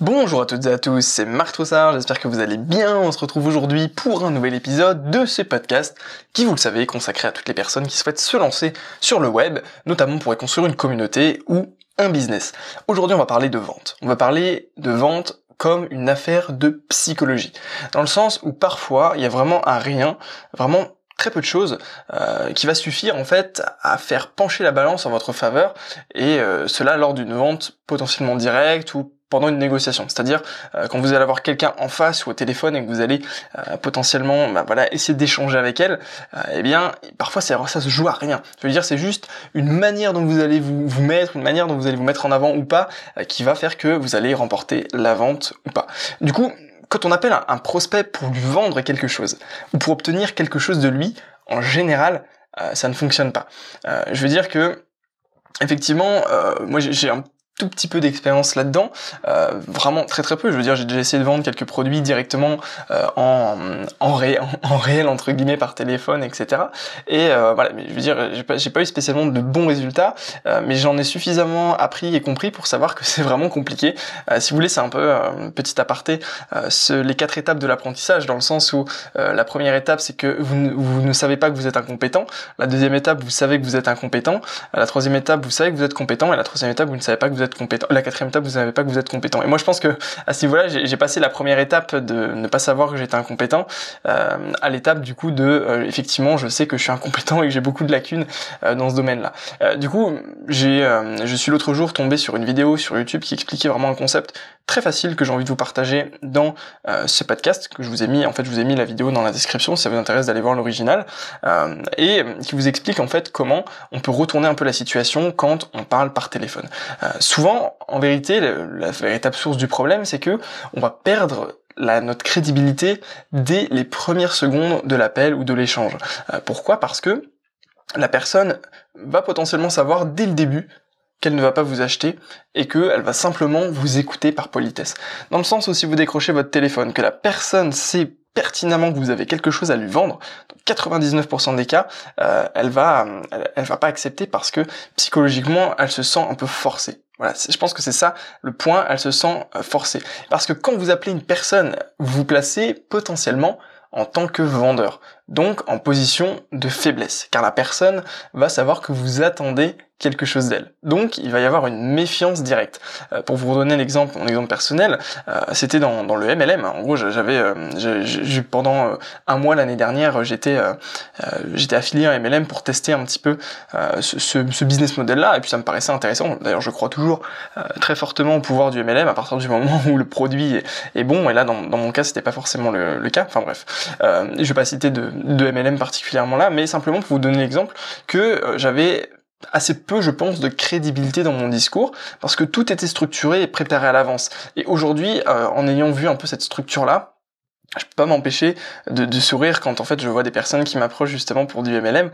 Bonjour à toutes et à tous, c'est Marc Troussard, j'espère que vous allez bien. On se retrouve aujourd'hui pour un nouvel épisode de ce podcast qui, vous le savez, est consacré à toutes les personnes qui souhaitent se lancer sur le web, notamment pour y construire une communauté ou un business. Aujourd'hui, on va parler de vente. On va parler de vente comme une affaire de psychologie, dans le sens où parfois, il y a vraiment un rien, vraiment très peu de choses qui va suffire en fait à faire pencher la balance en votre faveur, et cela lors d'une vente potentiellement directe ou pendant une négociation, c'est-à-dire quand vous allez avoir quelqu'un en face ou au téléphone et que vous allez potentiellement essayer d'échanger avec elle, eh bien parfois ça se joue à rien. Je veux dire, c'est juste une manière dont vous allez vous mettre, une manière dont vous allez vous mettre en avant ou pas, qui va faire que vous allez remporter la vente ou pas. Du coup, quand on appelle un prospect pour lui vendre quelque chose ou pour obtenir quelque chose de lui, en général, ça ne fonctionne pas. Je veux dire que effectivement, moi j'ai un tout petit peu d'expérience là-dedans, vraiment très peu. Je veux dire, j'ai déjà essayé de vendre quelques produits directement en réel entre guillemets par téléphone, etc. Et mais je veux dire, j'ai pas eu spécialement de bons résultats, mais j'en ai suffisamment appris et compris pour savoir que c'est vraiment compliqué. Si vous voulez, c'est un peu petit aparté, les 4 étapes de l'apprentissage, dans le sens où la première étape, c'est que vous ne savez pas que vous êtes incompétent. La deuxième étape, vous savez que vous êtes incompétent. La troisième étape, vous savez que vous êtes compétent. Et la troisième étape, vous ne savez pas que vous êtes compétent. La 4e étape, vous savez pas que vous êtes compétent. Et moi, je pense que à ce niveau-là, j'ai passé la première étape de ne pas savoir que j'étais incompétent, à l'étape du coup de effectivement, je sais que je suis incompétent et que j'ai beaucoup de lacunes dans ce domaine-là. Du coup, je suis l'autre jour tombé sur une vidéo sur YouTube qui expliquait vraiment un concept très facile que j'ai envie de vous partager dans ce podcast, que je vous ai mis. En fait, je vous ai mis la vidéo dans la description si ça vous intéresse d'aller voir l'original, et qui vous explique en fait comment on peut retourner un peu la situation quand on parle par téléphone. Souvent, en vérité, la véritable source du problème, c'est que on va perdre notre crédibilité dès les premières secondes de l'appel ou de l'échange. Pourquoi ? Parce que la personne va potentiellement savoir dès le début qu'elle ne va pas vous acheter et qu'elle va simplement vous écouter par politesse. Dans le sens où si vous décrochez votre téléphone, que la personne sait pertinemment que vous avez quelque chose à lui vendre, dans 99% des cas, elle va pas accepter parce que psychologiquement, elle se sent un peu forcée. Voilà, je pense que c'est ça le point, elle se sent forcée. Parce que quand vous appelez une personne, vous vous placez potentiellement en tant que vendeur, donc en position de faiblesse, car la personne va savoir que vous attendez quelque chose d'elle. Donc, il va y avoir une méfiance directe. Pour vous redonner l'exemple, mon exemple personnel, c'était dans le MLM. En gros, j'ai pendant un mois l'année dernière, j'étais affilié à MLM pour tester un petit peu ce business model-là, et puis ça me paraissait intéressant. D'ailleurs, je crois toujours très fortement au pouvoir du MLM à partir du moment où le produit est bon, et là, dans mon cas, c'était pas forcément le cas. Enfin bref, je vais pas citer de MLM particulièrement là, mais simplement pour vous donner l'exemple que j'avais assez peu, je pense, de crédibilité dans mon discours, parce que tout était structuré et préparé à l'avance. Et aujourd'hui, en ayant vu un peu cette structure-là, je peux pas m'empêcher de sourire quand en fait je vois des personnes qui m'approchent justement pour du MLM,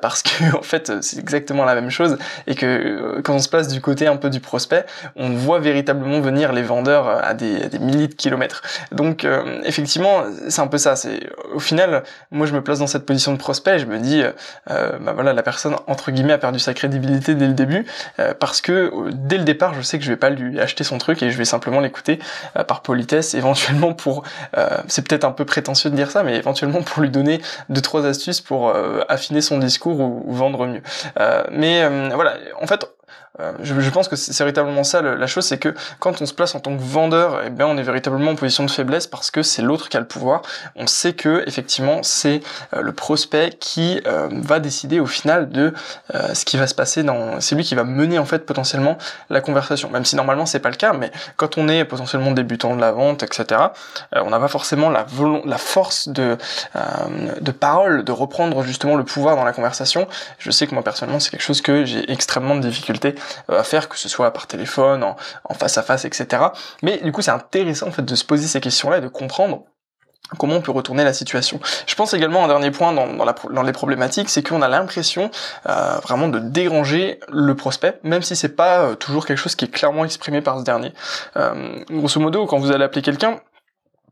parce que en fait c'est exactement la même chose, et que quand on se place du côté un peu du prospect, on voit véritablement venir les vendeurs à des milliers de kilomètres. Donc effectivement, c'est un peu ça. C'est au final, moi je me place dans cette position de prospect, et je me dis la personne entre guillemets a perdu sa crédibilité dès le début, parce que dès le départ je sais que je vais pas lui acheter son truc et je vais simplement l'écouter par politesse, éventuellement pour c'est peut-être un peu prétentieux de dire ça, mais éventuellement pour lui donner 2-3 astuces pour affiner son discours ou vendre mieux. En fait, je pense que c'est véritablement ça la chose, c'est que quand on se place en tant que vendeur, eh bien on est véritablement en position de faiblesse parce que c'est l'autre qui a le pouvoir. On sait que effectivement c'est le prospect qui va décider au final de ce qui va se passer c'est lui qui va mener en fait potentiellement la conversation. Même si normalement c'est pas le cas, mais quand on est potentiellement débutant de la vente, etc., on n'a pas forcément la force de parole de reprendre justement le pouvoir dans la conversation. Je sais que moi personnellement c'est quelque chose que j'ai extrêmement de difficulté à faire, que ce soit par téléphone, en face à face, etc. Mais du coup, c'est intéressant en fait de se poser ces questions-là et de comprendre comment on peut retourner la situation. Je pense également un dernier point dans les problématiques, c'est qu'on a l'impression vraiment de déranger le prospect, même si c'est pas toujours quelque chose qui est clairement exprimé par ce dernier. Grosso modo, quand vous allez appeler quelqu'un,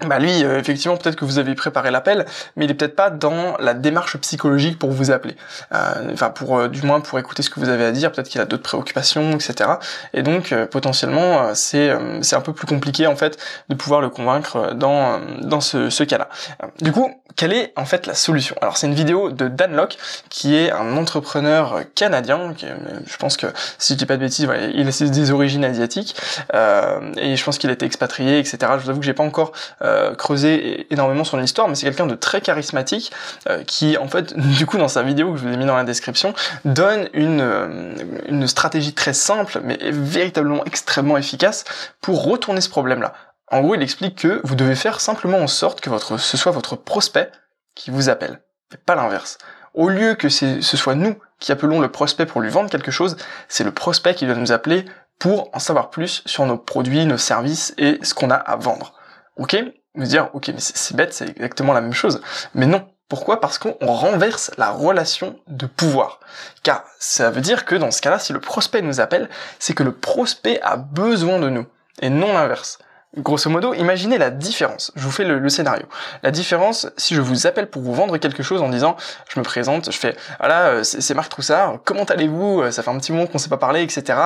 bah lui, effectivement, peut-être que vous avez préparé l'appel, mais il est peut-être pas dans la démarche psychologique pour vous appeler. Enfin, du moins pour écouter ce que vous avez à dire, peut-être qu'il a d'autres préoccupations, etc. Et donc, potentiellement, c'est un peu plus compliqué, en fait, de pouvoir le convaincre dans ce cas-là. Du coup, quelle est, en fait, la solution? Alors, c'est une vidéo de Dan Lok, qui est un entrepreneur canadien, qui, je pense que, si je dis pas de bêtises, voilà, il a des origines asiatiques, et je pense qu'il a été expatrié, etc. Je vous avoue que j'ai pas encore creuser énormément son histoire, mais c'est quelqu'un de très charismatique qui, en fait, du coup, dans sa vidéo que je vous ai mis dans la description, donne une stratégie très simple, mais véritablement extrêmement efficace pour retourner ce problème-là. En gros, il explique que vous devez faire simplement en sorte que ce soit votre prospect qui vous appelle, et pas l'inverse. Au lieu que ce soit nous qui appelons le prospect pour lui vendre quelque chose, c'est le prospect qui doit nous appeler pour en savoir plus sur nos produits, nos services et ce qu'on a à vendre. Ok, vous dire, ok, mais c'est bête, c'est exactement la même chose. Mais non. Pourquoi? Parce qu'on renverse la relation de pouvoir. Car ça veut dire que dans ce cas-là, si le prospect nous appelle, c'est que le prospect a besoin de nous, et non l'inverse. Grosso modo, imaginez la différence. Je vous fais le scénario. La différence, si je vous appelle pour vous vendre quelque chose en disant, je me présente, je fais, voilà, c'est Marc Troussard, comment allez-vous? Ça fait un petit moment qu'on s'est pas parlé, etc.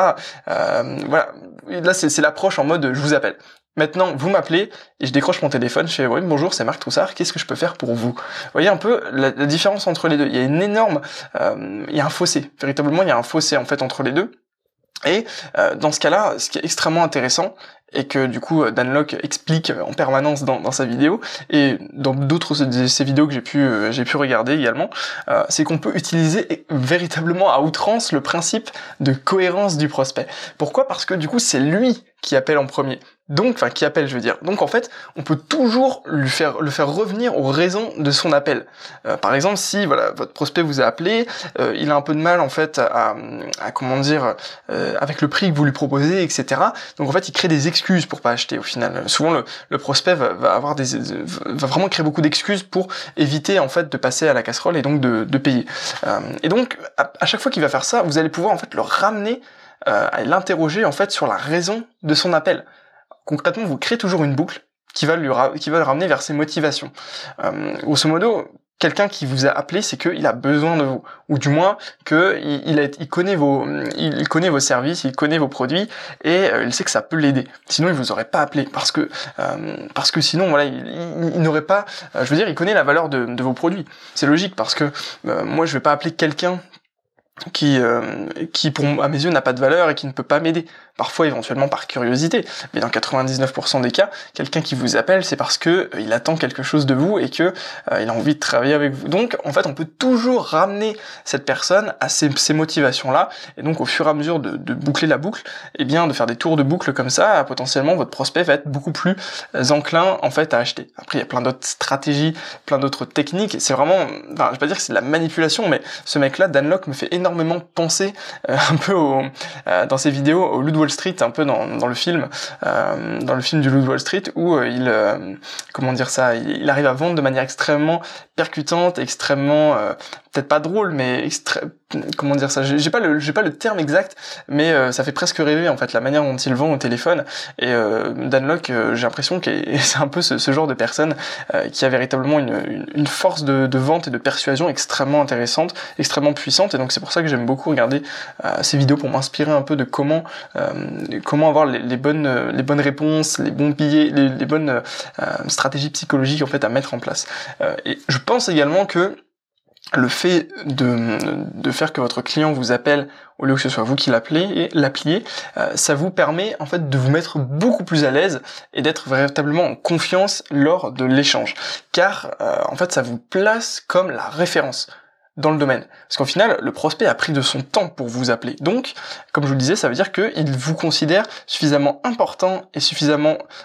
Voilà. Là, c'est l'approche en mode, je vous appelle. Maintenant, vous m'appelez et je décroche mon téléphone, je fais oui, bonjour, c'est Marc Troussard, qu'est-ce que je peux faire pour vous? Vous voyez un peu la différence entre les deux. Il y a une énorme, il y a un fossé. Véritablement, il y a un fossé en fait entre les deux. Et dans ce cas-là, ce qui est extrêmement intéressant et que du coup Dan Lok explique en permanence dans sa vidéo et dans d'autres de ses vidéos que j'ai pu regarder également, c'est qu'on peut utiliser véritablement à outrance le principe de cohérence du prospect. Pourquoi? Parce que du coup c'est lui qui appelle en premier. Donc, enfin qui appelle je veux dire. Donc en fait, on peut toujours le faire revenir aux raisons de son appel. Par exemple, si voilà votre prospect vous a appelé, il a un peu de mal en fait à comment dire avec le prix que vous lui proposez, etc. Donc en fait, il crée des excuses pour pas acheter au final. Souvent le prospect va vraiment créer beaucoup d'excuses pour éviter en fait de passer à la casserole et donc de payer. Et donc à chaque fois qu'il va faire ça, vous allez pouvoir en fait le ramener à l'interroger en fait sur la raison de son appel. Concrètement, vous créez toujours une boucle qui va le ramener vers ses motivations. Grosso modo, quelqu'un qui vous a appelé, c'est qu'il a besoin de vous, ou du moins que il connaît vos services, il connaît vos produits et il sait que ça peut l'aider. Sinon, il vous aurait pas appelé parce que sinon voilà, il n'aurait pas. Je veux dire, il connaît la valeur de vos produits. C'est logique parce que moi, je vais pas appeler quelqu'un qui à mes yeux n'a pas de valeur et qui ne peut pas m'aider. Parfois éventuellement par curiosité, mais dans 99% des cas, quelqu'un qui vous appelle, c'est parce que il attend quelque chose de vous et que il a envie de travailler avec vous. Donc en fait, on peut toujours ramener cette personne à ces motivations-là et donc au fur et à mesure de boucler la boucle, et bien de faire des tours de boucle comme ça, potentiellement votre prospect va être beaucoup plus enclin en fait à acheter. Après il y a plein d'autres stratégies, plein d'autres techniques, c'est vraiment je vais pas dire que c'est de la manipulation, mais ce mec-là Dan Lok me fait énormément penser un peu dans ses vidéos au Ludwig Street, un peu dans le film du Loup de Wall Street où il arrive à vendre de manière extrêmement percutante, extrêmement peut-être pas drôle, mais j'ai pas le terme exact, mais ça fait presque rêver en fait la manière dont il vend au téléphone. Et Dan Lok, j'ai l'impression que c'est un peu ce genre de personne qui a véritablement une force de vente et de persuasion extrêmement intéressante, extrêmement puissante. Et donc c'est pour ça que j'aime beaucoup regarder ces vidéos pour m'inspirer un peu de comment avoir les bonnes réponses, les bons billets, les bonnes stratégies psychologiques en fait à mettre en place. Et je pense également que le fait de faire que votre client vous appelle au lieu que ce soit vous qui l'appeliez, ça vous permet en fait de vous mettre beaucoup plus à l'aise et d'être véritablement en confiance lors de l'échange, car en fait ça vous place comme la référence dans le domaine. Parce qu'au final, le prospect a pris de son temps pour vous appeler. Donc, comme je vous le disais, ça veut dire qu'il vous considère suffisamment important et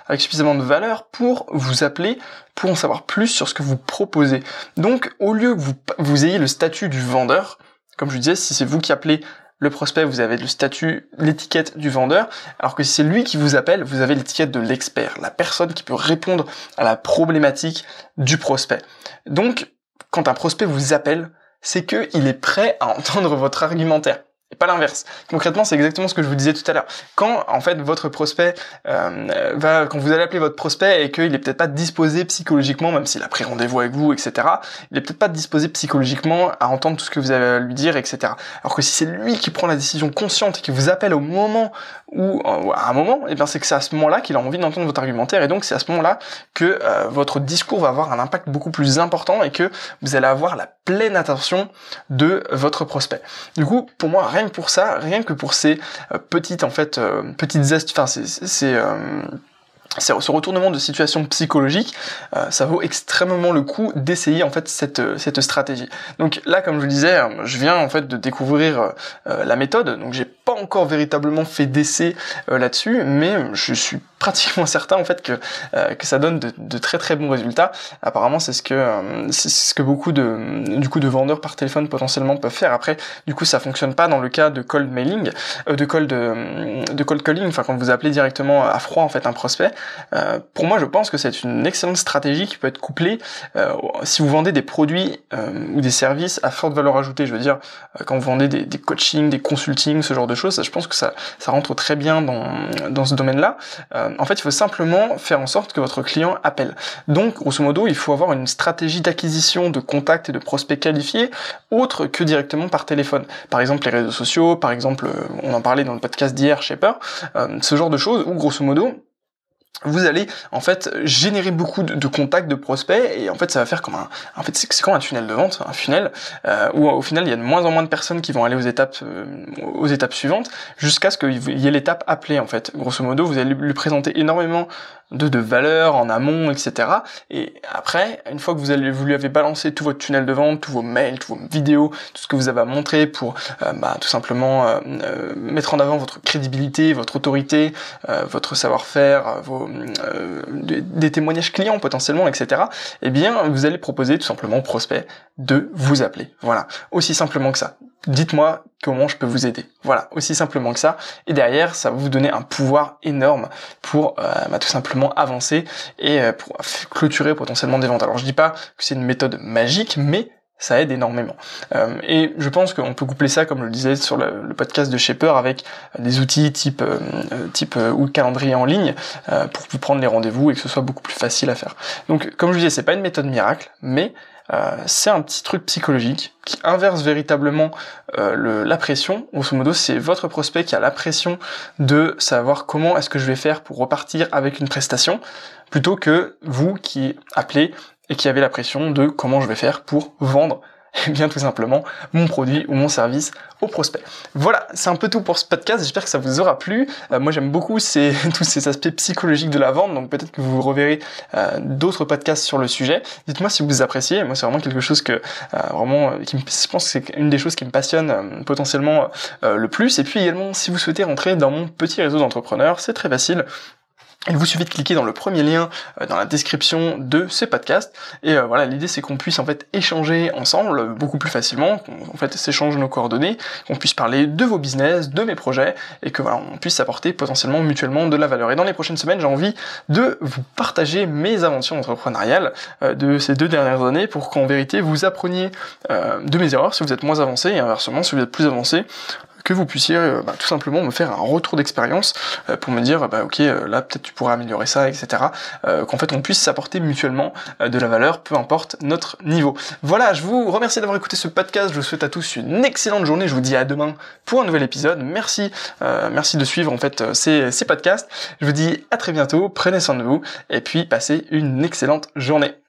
avec suffisamment de valeur pour vous appeler, pour en savoir plus sur ce que vous proposez. Donc, au lieu que vous ayez le statut du vendeur, comme je vous disais, si c'est vous qui appelez le prospect, vous avez le statut, l'étiquette du vendeur, alors que si c'est lui qui vous appelle, vous avez l'étiquette de l'expert, la personne qui peut répondre à la problématique du prospect. Donc, quand un prospect vous appelle, c'est qu'il est prêt à entendre votre argumentaire. et pas l'inverse. Concrètement, c'est exactement ce que je vous disais tout à l'heure. Quand, en fait, votre prospect quand vous allez appeler votre prospect et qu'il est peut-être pas disposé psychologiquement, même s'il a pris rendez-vous avec vous, etc., il est peut-être pas disposé psychologiquement à entendre tout ce que vous allez lui dire, etc. Alors que si c'est lui qui prend la décision consciente et qui vous appelle au moment où, à un moment, et bien c'est que c'est à ce moment-là qu'il a envie d'entendre votre argumentaire, et donc c'est à ce moment-là que votre discours va avoir un impact beaucoup plus important et que vous allez avoir la pleine attention de votre prospect. Du coup, pour moi, rien que pour ça, rien que pour ces ce retournement de situation psychologique, ça vaut extrêmement le coup d'essayer en fait cette stratégie. Donc là, comme je le disais, je viens en fait de découvrir la méthode, donc j'ai pas encore véritablement fait d'essai là-dessus, mais je suis pratiquement certain en fait que ça donne de très très bons résultats. Apparemment, c'est ce que beaucoup de vendeurs par téléphone potentiellement peuvent faire. Après, du coup, ça fonctionne pas dans le cas de cold mailing, de cold calling, enfin quand vous appelez directement à froid en fait un prospect. Pour moi, je pense que c'est une excellente stratégie qui peut être couplée si vous vendez des produits ou des services à forte valeur ajoutée. Je veux dire, quand vous vendez des coachings, des consultings, ce genre de choses, je pense que ça rentre très bien dans ce domaine-là. En fait, il faut simplement faire en sorte que votre client appelle. Donc, grosso modo, il faut avoir une stratégie d'acquisition de contacts et de prospects qualifiés autre que directement par téléphone. Par exemple, les réseaux sociaux, par exemple, on en parlait dans le podcast d'hier, Shaper, ce genre de choses où, grosso modo, vous allez en fait générer beaucoup de contacts, de prospects, et en fait ça va faire comme c'est comme un tunnel de vente, un funnel où au final il y a de moins en moins de personnes qui vont aller aux étapes suivantes jusqu'à ce qu'il y ait l'étape appelée en fait. Grosso modo, vous allez lui présenter énormément de valeur en amont, etc. Et après, une fois que vous lui avez balancé tout votre tunnel de vente, tous vos mails, toutes vos vidéos, tout ce que vous avez à montrer pour tout simplement mettre en avant votre crédibilité, votre autorité, votre savoir-faire, des témoignages clients potentiellement, etc. Eh bien, vous allez proposer tout simplement au prospect de vous appeler. Voilà, aussi simplement que ça. Dites-moi comment je peux vous aider. Voilà, aussi simplement que ça. Et derrière, ça va vous donner un pouvoir énorme pour tout simplement avancer et pour clôturer potentiellement des ventes. Alors, je dis pas que c'est une méthode magique, mais ça aide énormément. Et je pense qu'on peut coupler ça, comme je le disais sur le podcast de Shaper, avec des outils type ou calendrier en ligne pour vous prendre les rendez-vous et que ce soit beaucoup plus facile à faire. Donc, comme je disais, c'est pas une méthode miracle, mais c'est un petit truc psychologique qui inverse véritablement la pression. Grosso modo, c'est votre prospect qui a la pression de savoir comment est-ce que je vais faire pour repartir avec une prestation, plutôt que vous qui appelez et qui avez la pression de comment je vais faire pour vendre, eh bien tout simplement, mon produit ou mon service au prospect. Voilà, c'est un peu tout pour ce podcast, j'espère que ça vous aura plu. Moi j'aime beaucoup tous ces aspects psychologiques de la vente, donc peut-être que vous reverrez d'autres podcasts sur le sujet. Dites-moi si vous appréciez, moi c'est vraiment quelque chose que je pense que c'est une des choses qui me passionne potentiellement le plus. Et puis également, si vous souhaitez rentrer dans mon petit réseau d'entrepreneurs, c'est très facile. Il vous suffit de cliquer dans le premier lien dans la description de ce podcast, et voilà, l'idée c'est qu'on puisse en fait échanger ensemble beaucoup plus facilement, qu'on en fait s'échange nos coordonnées, qu'on puisse parler de vos business, de mes projets, et que voilà, on puisse apporter potentiellement mutuellement de la valeur. Et dans les prochaines semaines, j'ai envie de vous partager mes aventures entrepreneuriales de ces 2 dernières années pour qu'en vérité vous appreniez de mes erreurs si vous êtes moins avancé, et inversement si vous êtes plus avancé, que vous puissiez tout simplement me faire un retour d'expérience pour me dire là peut-être tu pourrais améliorer ça, etc. Qu'en fait on puisse s'apporter mutuellement de la valeur, peu importe notre niveau. Voilà, je vous remercie d'avoir écouté ce podcast, je vous souhaite à tous une excellente journée, je vous dis à demain pour un nouvel épisode. Merci de suivre en fait ces podcasts. Je vous dis à très bientôt, prenez soin de vous et puis passez une excellente journée.